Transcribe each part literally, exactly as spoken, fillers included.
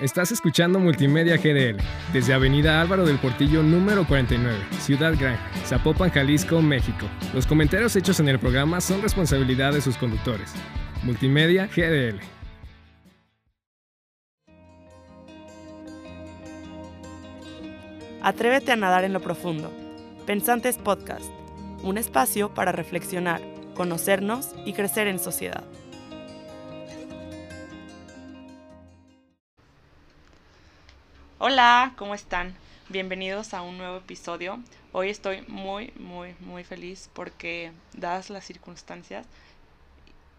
Estás escuchando Multimedia G D L, desde Avenida Álvaro del Portillo número cuarenta y nueve, Ciudad Granja, Zapopan, Jalisco, México. Los comentarios hechos en el programa son responsabilidad de sus conductores. Multimedia G D L. Atrévete a nadar en lo profundo. Pensantes Podcast, un espacio para reflexionar, conocernos y crecer en sociedad. Hola, ¿cómo están? Bienvenidos a un nuevo episodio. Hoy estoy muy, muy, muy feliz porque, dadas las circunstancias,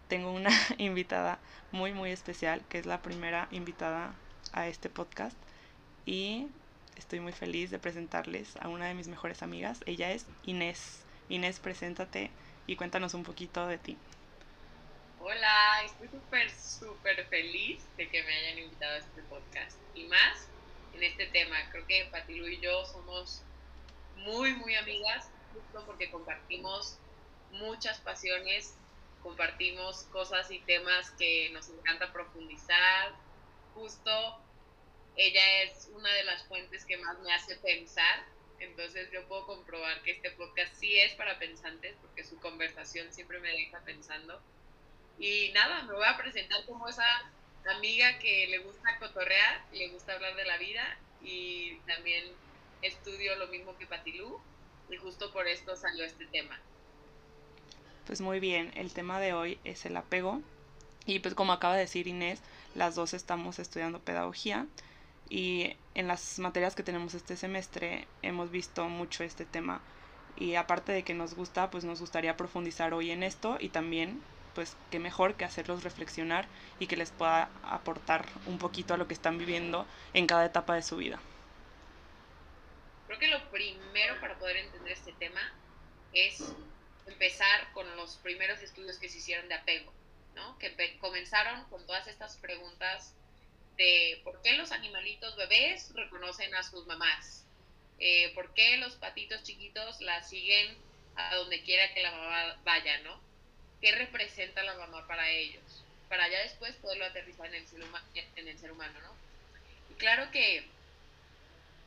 tengo una invitada muy, muy especial, que es la primera invitada a este podcast. Y estoy muy feliz de presentarles a una de mis mejores amigas. Ella es Inés. Inés, preséntate y cuéntanos un poquito de ti. Hola, estoy súper, súper feliz de que me hayan invitado a este podcast. Y más en este tema. Creo que Paty Lu y yo somos muy, muy amigas, justo porque compartimos muchas pasiones, compartimos cosas y temas que nos encanta profundizar. Justo ella es una de las fuentes que más me hace pensar, entonces yo puedo comprobar que este podcast sí es para pensantes, porque su conversación siempre me deja pensando. Y nada, me voy a presentar como esa amiga que le gusta cotorrear, le gusta hablar de la vida, y también estudio lo mismo que Paty Lu, y justo por esto salió este tema. Pues muy bien, el tema de hoy es el apego, y pues como acaba de decir Inés, las dos estamos estudiando pedagogía, y en las materias que tenemos este semestre hemos visto mucho este tema, y aparte de que nos gusta, pues nos gustaría profundizar hoy en esto, y también pues qué mejor que hacerlos reflexionar y que les pueda aportar un poquito a lo que están viviendo en cada etapa de su vida. Creo que lo primero para poder entender este tema es empezar con los primeros estudios que se hicieron de apego, ¿no? Que pe- comenzaron con todas estas preguntas de por qué los animalitos bebés reconocen a sus mamás, eh, por qué los patitos chiquitos la siguen a donde quiera que la mamá vaya, ¿no? ¿Qué representa la mamá para ellos? Para ya después poderlo aterrizar en el ser, huma- en el ser humano, ¿no? Y claro que,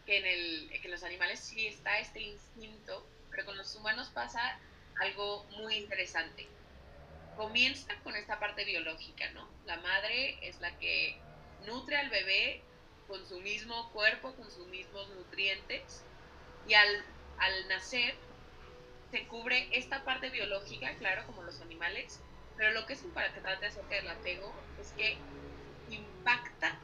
que, en el, que en los animales sí está este instinto, pero con los humanos pasa algo muy interesante. Comienza con esta parte biológica, ¿no? La madre es la que nutre al bebé con su mismo cuerpo, con sus mismos nutrientes, y al, al nacer se cubre esta parte biológica, claro, como los animales, pero lo que es importante acerca del apego es que impacta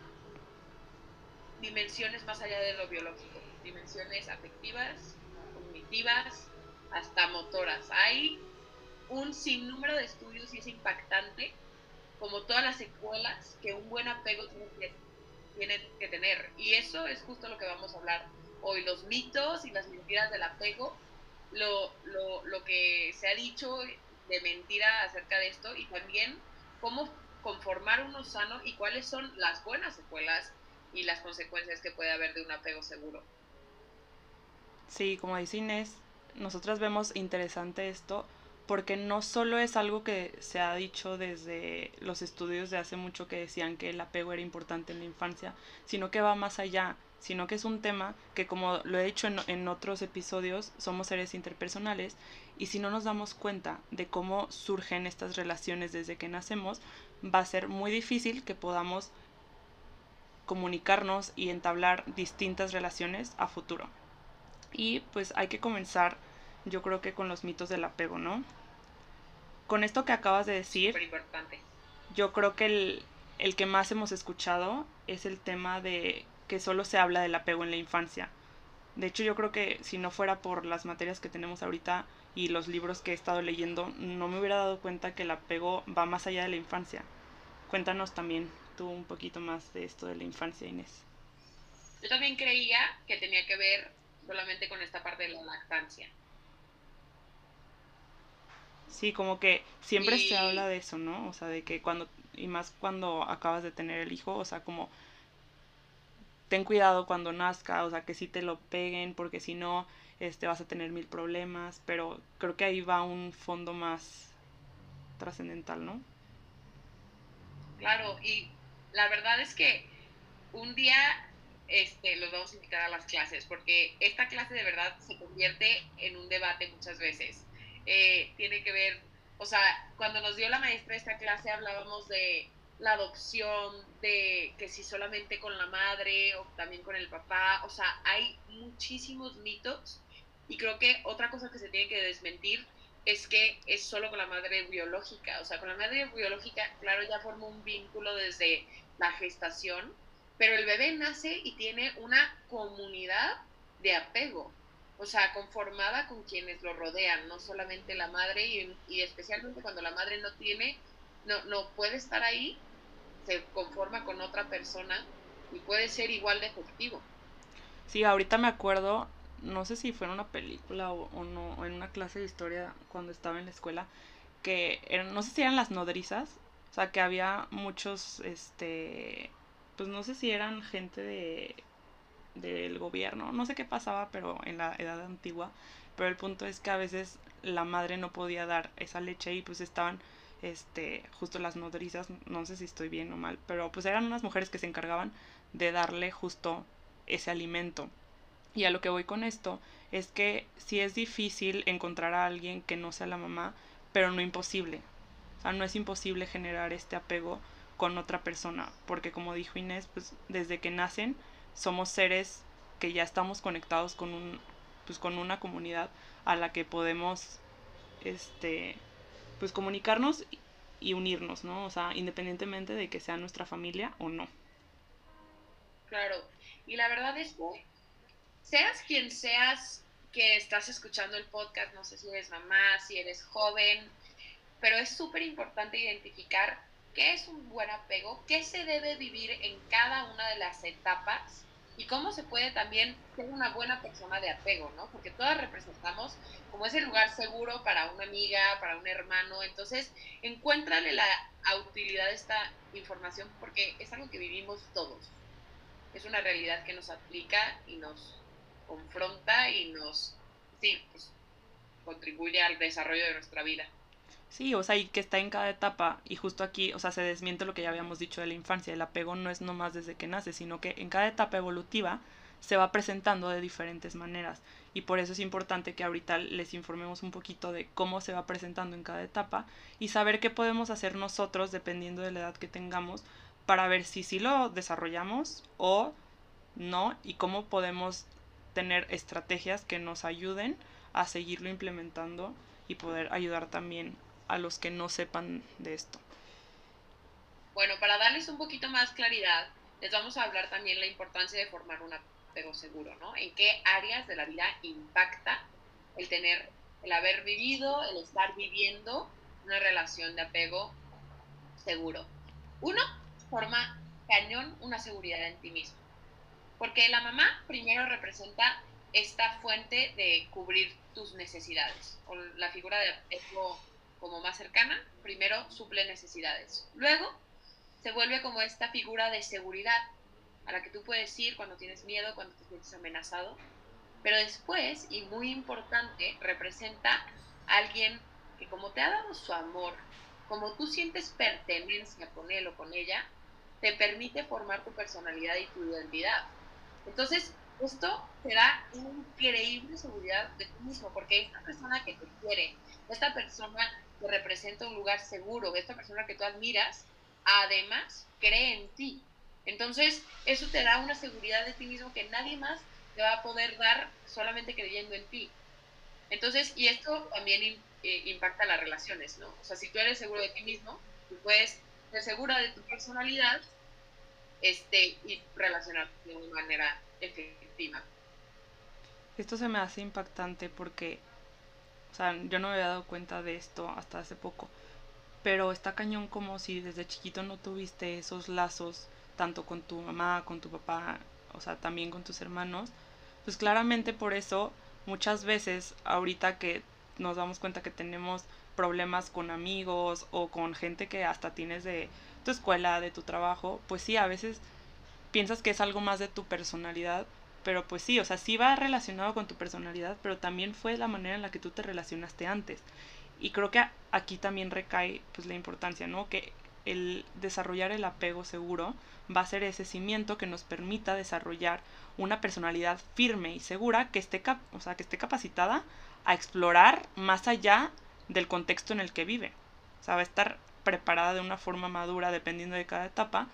dimensiones más allá de lo biológico, dimensiones afectivas, cognitivas, hasta motoras. Hay un sinnúmero de estudios y es impactante como todas las secuelas que un buen apego tiene que tener. Y eso es justo lo que vamos a hablar hoy, los mitos y las mentiras del apego, Lo, lo, lo que se ha dicho de mentira acerca de esto, y también cómo conformar uno sano y cuáles son las buenas secuelas y las consecuencias que puede haber de un apego seguro. Sí, como dice Inés, nosotras vemos interesante esto porque no solo es algo que se ha dicho desde los estudios de hace mucho que decían que el apego era importante en la infancia, sino que va más allá, sino que es un tema que, como lo he dicho en, en otros episodios, somos seres interpersonales, y si no nos damos cuenta de cómo surgen estas relaciones desde que nacemos, va a ser muy difícil que podamos comunicarnos y entablar distintas relaciones a futuro. Y pues hay que comenzar, yo creo que con los mitos del apego, ¿no? Con esto que acabas de decir, súper importante. Yo creo que el, el que más hemos escuchado es el tema de que solo se habla del apego en la infancia. De hecho, yo creo que si no fuera por las materias que tenemos ahorita y los libros que he estado leyendo, no me hubiera dado cuenta que el apego va más allá de la infancia. Cuéntanos también tú un poquito más de esto de la infancia, Inés. Yo también creía que tenía que ver solamente con esta parte de la lactancia. Sí, como que siempre y... se habla de eso, ¿no? O sea, de que cuando, y más cuando acabas de tener el hijo, o sea, como ten cuidado cuando nazca, o sea, que sí te lo peguen, porque si no, este, vas a tener mil problemas, pero creo que ahí va un fondo más trascendental, ¿no? Claro, y la verdad es que un día este, los vamos a invitar a las clases, porque esta clase de verdad se convierte en un debate muchas veces. Eh, tiene que ver, o sea, cuando nos dio la maestra esta clase hablábamos de la adopción, de que si solamente con la madre o también con el papá, o sea, hay muchísimos mitos, y creo que otra cosa que se tiene que desmentir es que es solo con la madre biológica, o sea, con la madre biológica, claro, ya forma un vínculo desde la gestación, pero el bebé nace y tiene una comunidad de apego, o sea, conformada con quienes lo rodean, no solamente la madre, y, y especialmente cuando la madre no tiene, no, no puede estar ahí, se conforma con otra persona y puede ser igual de efectivo. Sí, ahorita me acuerdo, no sé si fue en una película o, o no, o en una clase de historia cuando estaba en la escuela, que eran, no sé si eran las nodrizas, o sea, que había muchos, este, pues no sé si eran gente de del gobierno, no sé qué pasaba, pero en la edad antigua, pero el punto es que a veces la madre no podía dar esa leche y pues estaban, este, justo las nodrizas, no sé si estoy bien o mal, pero pues eran unas mujeres que se encargaban de darle justo ese alimento. Y a lo que voy con esto es que sí es difícil encontrar a alguien que no sea la mamá, pero no imposible. O sea, no es imposible generar este apego con otra persona, porque como dijo Inés, pues desde que nacen somos seres que ya estamos conectados con un, pues con una comunidad a la que podemos, este, pues comunicarnos y unirnos, ¿no? O sea, independientemente de que sea nuestra familia o no. Claro, y la verdad es que seas quien seas que estás escuchando el podcast, no sé si eres mamá, si eres joven, pero es súper importante identificar qué es un buen apego, qué se debe vivir en cada una de las etapas y cómo se puede también ser una buena persona de apego, ¿no? Porque todas representamos como ese lugar seguro para una amiga, para un hermano. Entonces, encuéntrale la utilidad de esta información porque es algo que vivimos todos. Es una realidad que nos aplica y nos confronta y nos, sí, pues, contribuye al desarrollo de nuestra vida. Sí, o sea, y que está en cada etapa, y justo aquí, o sea, se desmiente lo que ya habíamos dicho de la infancia, el apego no es nomás desde que nace, sino que en cada etapa evolutiva se va presentando de diferentes maneras, y por eso es importante que ahorita les informemos un poquito de cómo se va presentando en cada etapa, y saber qué podemos hacer nosotros, dependiendo de la edad que tengamos, para ver si sí lo desarrollamos o no, y cómo podemos tener estrategias que nos ayuden a seguirlo implementando y poder ayudar también a los que no sepan de esto. Bueno, para darles un poquito más claridad, les vamos a hablar también la importancia de formar un apego seguro, ¿no? En qué áreas de la vida impacta el tener, el haber vivido, el estar viviendo una relación de apego seguro. Uno, forma cañón una seguridad en ti mismo, porque la mamá primero representa esta fuente de cubrir tus necesidades, o la figura de apego como más cercana, primero suple necesidades. Luego se vuelve como esta figura de seguridad a la que tú puedes ir cuando tienes miedo, cuando te sientes amenazado. Pero después, y muy importante, representa a alguien que como te ha dado su amor, como tú sientes pertenencia con él o con ella, te permite formar tu personalidad y tu identidad. Entonces, esto te da una increíble seguridad de ti mismo, porque esta persona que te quiere, esta persona que representa un lugar seguro, esta persona que tú admiras, además cree en ti. Entonces, eso te da una seguridad de ti mismo que nadie más te va a poder dar solamente creyendo en ti. Entonces, y esto también eh, impacta las relaciones, ¿no? O sea, si tú eres seguro de ti mismo, tú puedes ser segura de tu personalidad este, y relacionarte de una manera efectiva. Esto se me hace impactante porque, o sea, yo no me había dado cuenta de esto hasta hace poco, pero está cañón como si desde chiquito no tuviste esos lazos, tanto con tu mamá, con tu papá, o sea, también con tus hermanos, pues claramente por eso muchas veces ahorita que nos damos cuenta que tenemos problemas con amigos o con gente que hasta tienes de tu escuela, de tu trabajo, pues sí, a veces piensas que es algo más de tu personalidad, pero pues sí, o sea, sí va relacionado con tu personalidad, pero también fue la manera en la que tú te relacionaste antes. Y creo que aquí también recae pues la importancia, ¿no? Que el desarrollar el apego seguro va a ser ese cimiento que nos permita desarrollar una personalidad firme y segura que esté, cap- o sea, que esté capacitada a explorar más allá del contexto en el que vive. O sea, va a estar preparada de una forma madura, dependiendo de cada etapa,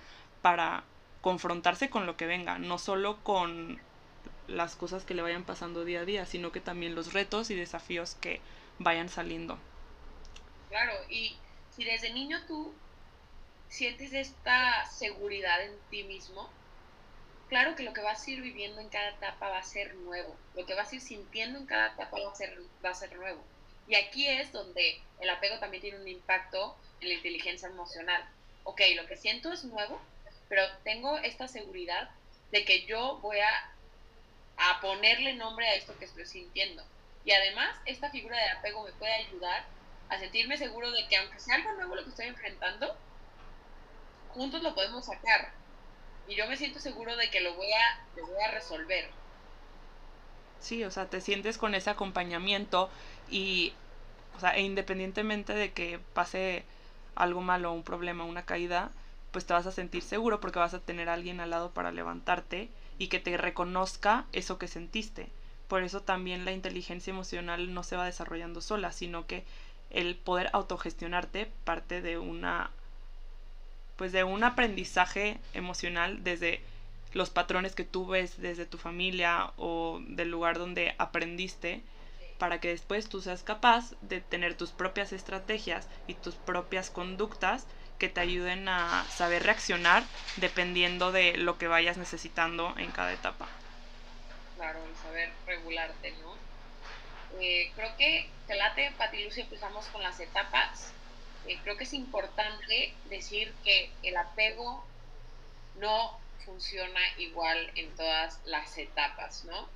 para confrontarse con lo que venga, no solo con las cosas que le vayan pasando día a día, sino que también los retos y desafíos que vayan saliendo. Claro, y si desde niño tú sientes esta seguridad en ti mismo, claro que lo que vas a ir viviendo en cada etapa va a ser nuevo, lo que vas a ir sintiendo en cada etapa va a ser, va a ser nuevo. Y aquí es donde el apego también tiene un impacto en la inteligencia emocional. Ok, lo que siento es nuevo, pero tengo esta seguridad de que yo voy a, a ponerle nombre a esto que estoy sintiendo. Y además, esta figura del apego me puede ayudar a sentirme seguro de que aunque sea algo nuevo lo que estoy enfrentando, juntos lo podemos sacar. Y yo me siento seguro de que lo voy a, lo voy a resolver. Sí, o sea, te sientes con ese acompañamiento y, o sea, e independientemente de que pase algo malo, un problema, una caída, pues te vas a sentir seguro porque vas a tener a alguien al lado para levantarte y que te reconozca eso que sentiste. Por eso también la inteligencia emocional no se va desarrollando sola, sino que el poder autogestionarte parte de una, pues de un aprendizaje emocional desde los patrones que tú ves desde tu familia o del lugar donde aprendiste, para que después tú seas capaz de tener tus propias estrategias y tus propias conductas que te ayuden a saber reaccionar dependiendo de lo que vayas necesitando en cada etapa. Claro, el saber regularte, ¿no? Eh, creo que, te late, Paty Lu, si empezamos con las etapas. Eh, creo que es importante decir que el apego no funciona igual en todas las etapas, ¿no? O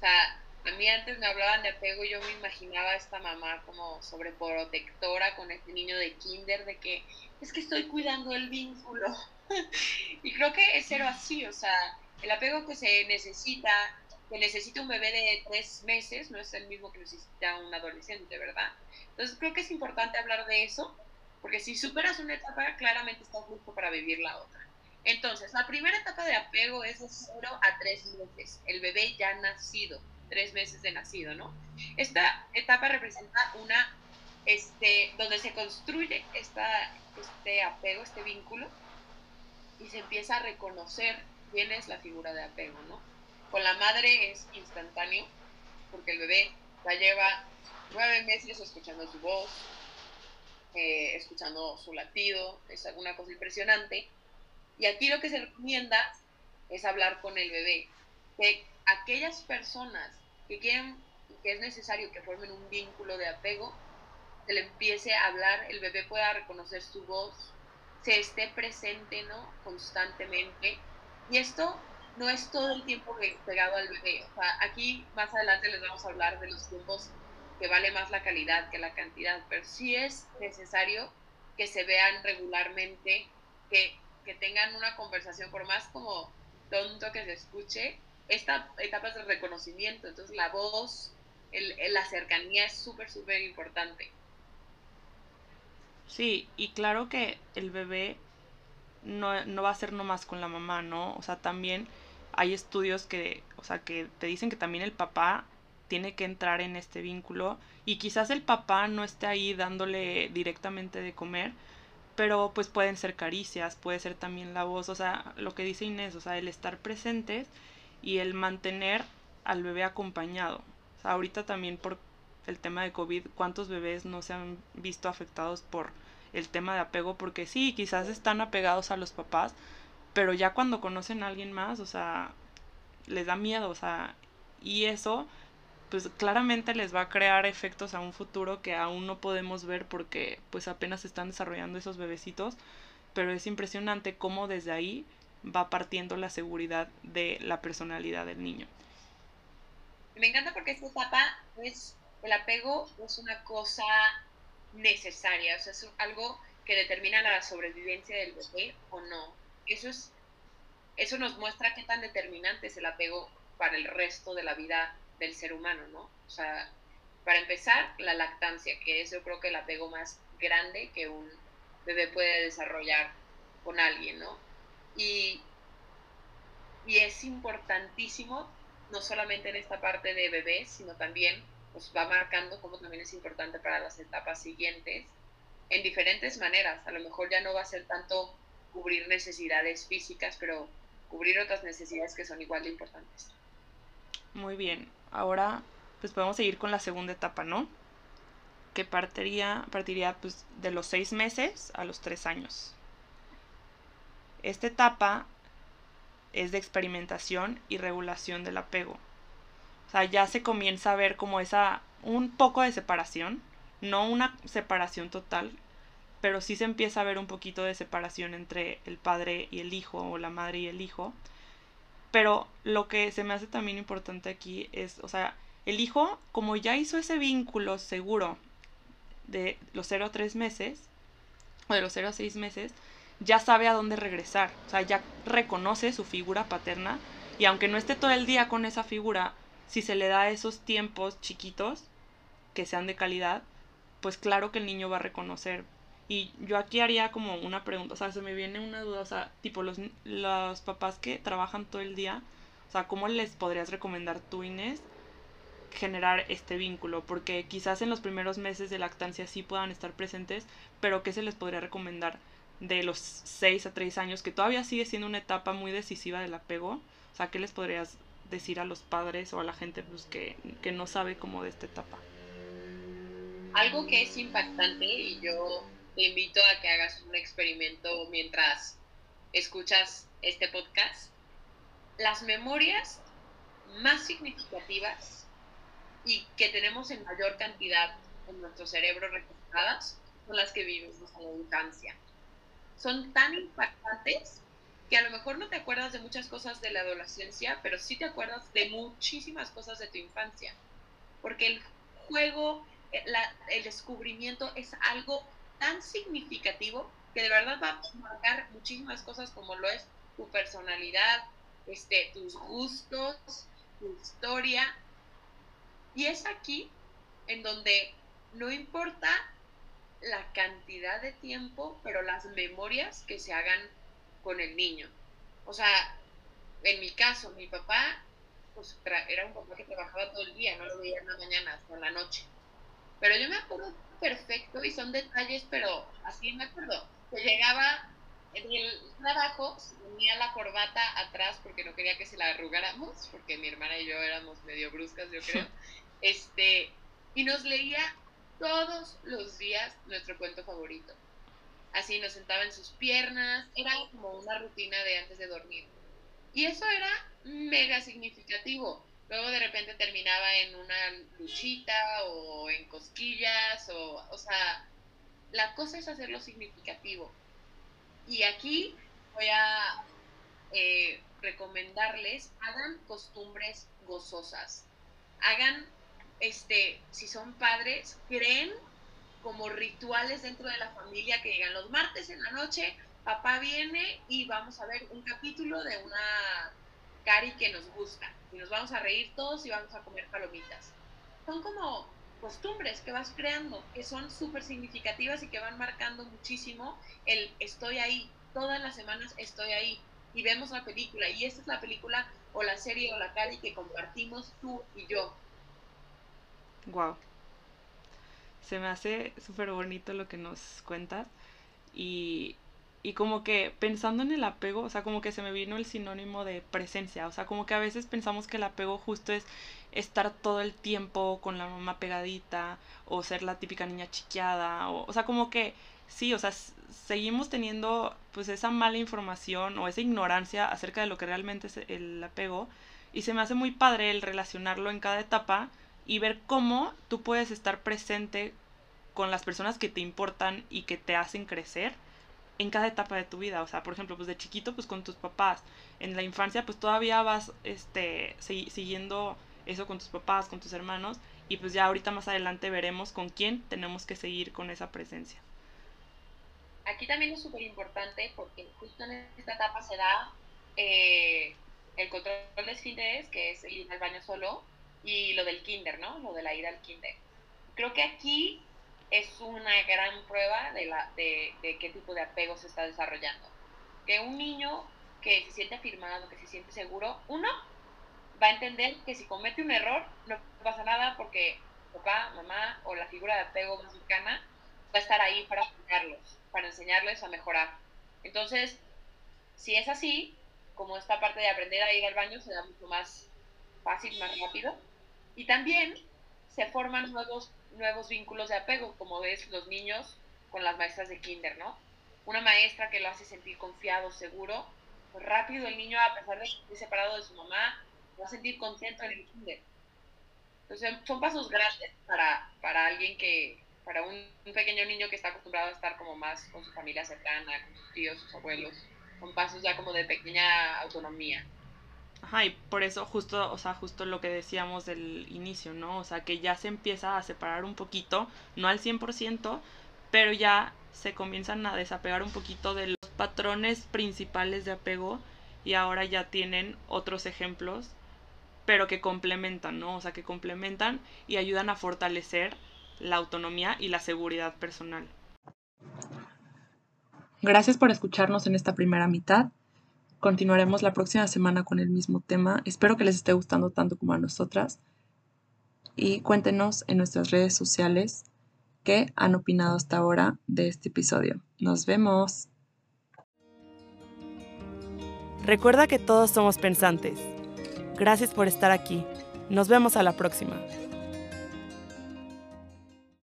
sea, a mí antes me hablaban de apego y yo me imaginaba a esta mamá como sobreprotectora con este niño de kinder, de que es que estoy cuidando el vínculo. Y creo que es cero así, o sea, el apego que se necesita, que necesita un bebé de tres meses, no es el mismo que necesita un adolescente, ¿verdad? Entonces creo que es importante hablar de eso, porque si superas una etapa, claramente estás listo para vivir la otra. Entonces, la primera etapa de apego es de cero a tres meses, el bebé ya nacido. Tres meses de nacido, ¿no? Esta etapa representa una, este, donde se construye esta, este apego, este vínculo, y se empieza a reconocer quién es la figura de apego, ¿no? Con la madre es instantáneo, porque el bebé ya lleva nueve meses escuchando su voz, eh, escuchando su latido, es alguna cosa impresionante, y aquí lo que se recomienda es hablar con el bebé, que aquellas personas que quieren, que es necesario que formen un vínculo de apego, se le empiece a hablar, el bebé pueda reconocer su voz, se esté presente, ¿no?, constantemente. Y esto no es todo el tiempo pegado al bebé. O sea, aquí más adelante les vamos a hablar de los tiempos que vale más la calidad que la cantidad, pero sí es necesario que se vean regularmente, que, que tengan una conversación, por más como tonto que se escuche. Esta etapa es de reconocimiento, entonces la voz, el, el, la cercanía es súper, súper importante. Sí, y claro que el bebé no, no va a ser nomás con la mamá, ¿no? O sea, también hay estudios que, o sea, que te dicen que también el papá tiene que entrar en este vínculo, y quizás el papá no esté ahí dándole directamente de comer, pero pues pueden ser caricias, puede ser también la voz, o sea, lo que dice Inés, o sea, el estar presentes y el mantener al bebé acompañado. O sea, ahorita también por el tema de COVID, ¿cuántos bebés no se han visto afectados por el tema de apego? Porque sí, quizás están apegados a los papás, pero ya cuando conocen a alguien más, o sea, les da miedo, o sea, y eso, pues claramente les va a crear efectos a un futuro que aún no podemos ver porque pues apenas se están desarrollando esos bebecitos, pero es impresionante cómo desde ahí va partiendo la seguridad de la personalidad del niño. Me encanta porque esta etapa es, el apego es una cosa necesaria, o sea, es algo que determina la sobrevivencia del bebé o no. Eso es, eso nos muestra qué tan determinante es el apego para el resto de la vida del ser humano, ¿no? O sea, para empezar, la lactancia, que es yo creo que el apego más grande que un bebé puede desarrollar con alguien, ¿no? Y, y es importantísimo, no solamente en esta parte de bebé, sino también pues, va marcando cómo también es importante para las etapas siguientes, en diferentes maneras. A lo mejor ya no va a ser tanto cubrir necesidades físicas, pero cubrir otras necesidades que son igual de importantes. Muy bien, ahora pues podemos seguir con la segunda etapa, ¿no? Que partiría, partiría pues, de los seis meses a los tres años. Esta etapa es de experimentación y regulación del apego. O sea, ya se comienza a ver como esa, un poco de separación, no una separación total, pero sí se empieza a ver un poquito de separación entre el padre y el hijo, o la madre y el hijo. Pero lo que se me hace también importante aquí es, o sea, el hijo, como ya hizo ese vínculo seguro de los cero a tres meses, o de los cero a seis meses, ya sabe a dónde regresar. O sea, ya reconoce su figura paterna, y aunque no esté todo el día con esa figura, si se le da esos tiempos chiquitos, que sean de calidad, pues claro que el niño va a reconocer. Y yo aquí haría como una pregunta, o sea, se me viene una duda, o sea, tipo los, los papás que trabajan todo el día, o sea, ¿cómo les podrías recomendar tú, Inés, generar este vínculo? Porque quizás en los primeros meses de lactancia sí puedan estar presentes, pero ¿qué se les podría recomendar de los seis a tres años, que todavía sigue siendo una etapa muy decisiva del apego? O sea, ¿qué les podrías decir a los padres o a la gente pues, que, que no sabe cómo de esta etapa? Algo que es impactante, y yo te invito a que hagas un experimento mientras escuchas este podcast. Las memorias más significativas y que tenemos en mayor cantidad en nuestro cerebro registradas son las que vivimos en la infancia. Son tan impactantes que a lo mejor no te acuerdas de muchas cosas de la adolescencia, pero sí te acuerdas de muchísimas cosas de tu infancia. Porque el juego, la, el descubrimiento es algo tan significativo que de verdad va a marcar muchísimas cosas, como lo es tu personalidad, este, tus gustos, tu historia. Y es aquí en donde no importa la cantidad de tiempo, pero las memorias que se hagan con el niño. O sea, en mi caso, mi papá pues, tra- era un papá que trabajaba todo el día, no lo veía en la mañana hasta en la noche. Pero yo me acuerdo perfecto, y son detalles, pero así me acuerdo. Que llegaba en el trabajo, tenía la corbata atrás porque no quería que se la arrugáramos, porque mi hermana y yo éramos medio bruscas, yo creo. este Y nos leía todos los días nuestro cuento favorito. Así nos sentaba en sus piernas, era como una rutina de antes de dormir. Y eso era mega significativo. Luego de repente terminaba en una luchita o en cosquillas, o, o sea, la cosa es hacerlo significativo. Y aquí voy a eh, recomendarles, hagan costumbres gozosas. Hagan, este, si son padres, creen como rituales dentro de la familia que llegan los martes en la noche, papá viene y vamos a ver un capítulo de una cari que nos gusta. Y nos vamos a reír todos y vamos a comer palomitas. Son como costumbres que vas creando, que son súper significativas y que van marcando muchísimo el estoy ahí, todas las semanas estoy ahí, y vemos la película, y esta es la película o la serie o la cari que compartimos tú y yo. Wow. Se me hace súper bonito lo que nos cuentas, y... Y como que pensando en el apego, o sea, como que se me vino el sinónimo de presencia. O sea, como que a veces pensamos que el apego justo es estar todo el tiempo con la mamá pegadita, o ser la típica niña chiqueada, o, o sea, como que sí, o sea, seguimos teniendo pues esa mala información o esa ignorancia acerca de lo que realmente es el apego, y se me hace muy padre el relacionarlo en cada etapa y ver cómo tú puedes estar presente con las personas que te importan y que te hacen crecer en cada etapa de tu vida. O sea, por ejemplo, pues de chiquito, pues con tus papás. En la infancia, pues todavía vas este si, siguiendo eso con tus papás, con tus hermanos, y pues ya ahorita más adelante veremos con quién tenemos que seguir con esa presencia. Aquí también es súper importante, porque justo en esta etapa se da eh, el control de esfínteres, que es ir al baño solo, y lo del kinder, ¿no? Lo de la ida al kinder. Creo que aquí es una gran prueba de, la, de, de qué tipo de apego se está desarrollando. Que un niño que se siente afirmado, que se siente seguro, uno va a entender que si comete un error no pasa nada porque papá, mamá o la figura de apego más cercana va a estar ahí para enseñarlos, para enseñarles a mejorar. Entonces, si es así, como esta parte de aprender a ir al baño se da mucho más fácil, más rápido, y también se forman nuevos, nuevos vínculos de apego, como ves los niños con las maestras de kinder, ¿no? Una maestra que lo hace sentir confiado, seguro, pues rápido el niño, a pesar de estar separado de su mamá, va a sentir contento en el kinder. Entonces, son pasos grandes para, para alguien que, para un, un pequeño niño que está acostumbrado a estar como más con su familia cercana, con sus tíos, sus abuelos, con pasos ya como de pequeña autonomía. Ajá, y por eso justo, o sea, justo lo que decíamos del inicio, ¿no? O sea, que ya se empieza a separar un poquito, no al cien por ciento, pero ya se comienzan a desapegar un poquito de los patrones principales de apego y ahora ya tienen otros ejemplos, pero que complementan, ¿no? O sea, que complementan y ayudan a fortalecer la autonomía y la seguridad personal. Gracias por escucharnos en esta primera mitad. Continuaremos la próxima semana con el mismo tema. Espero que les esté gustando tanto como a nosotras. Y cuéntenos en nuestras redes sociales qué han opinado hasta ahora de este episodio. ¡Nos vemos! Recuerda que todos somos pensantes. Gracias por estar aquí. Nos vemos a la próxima.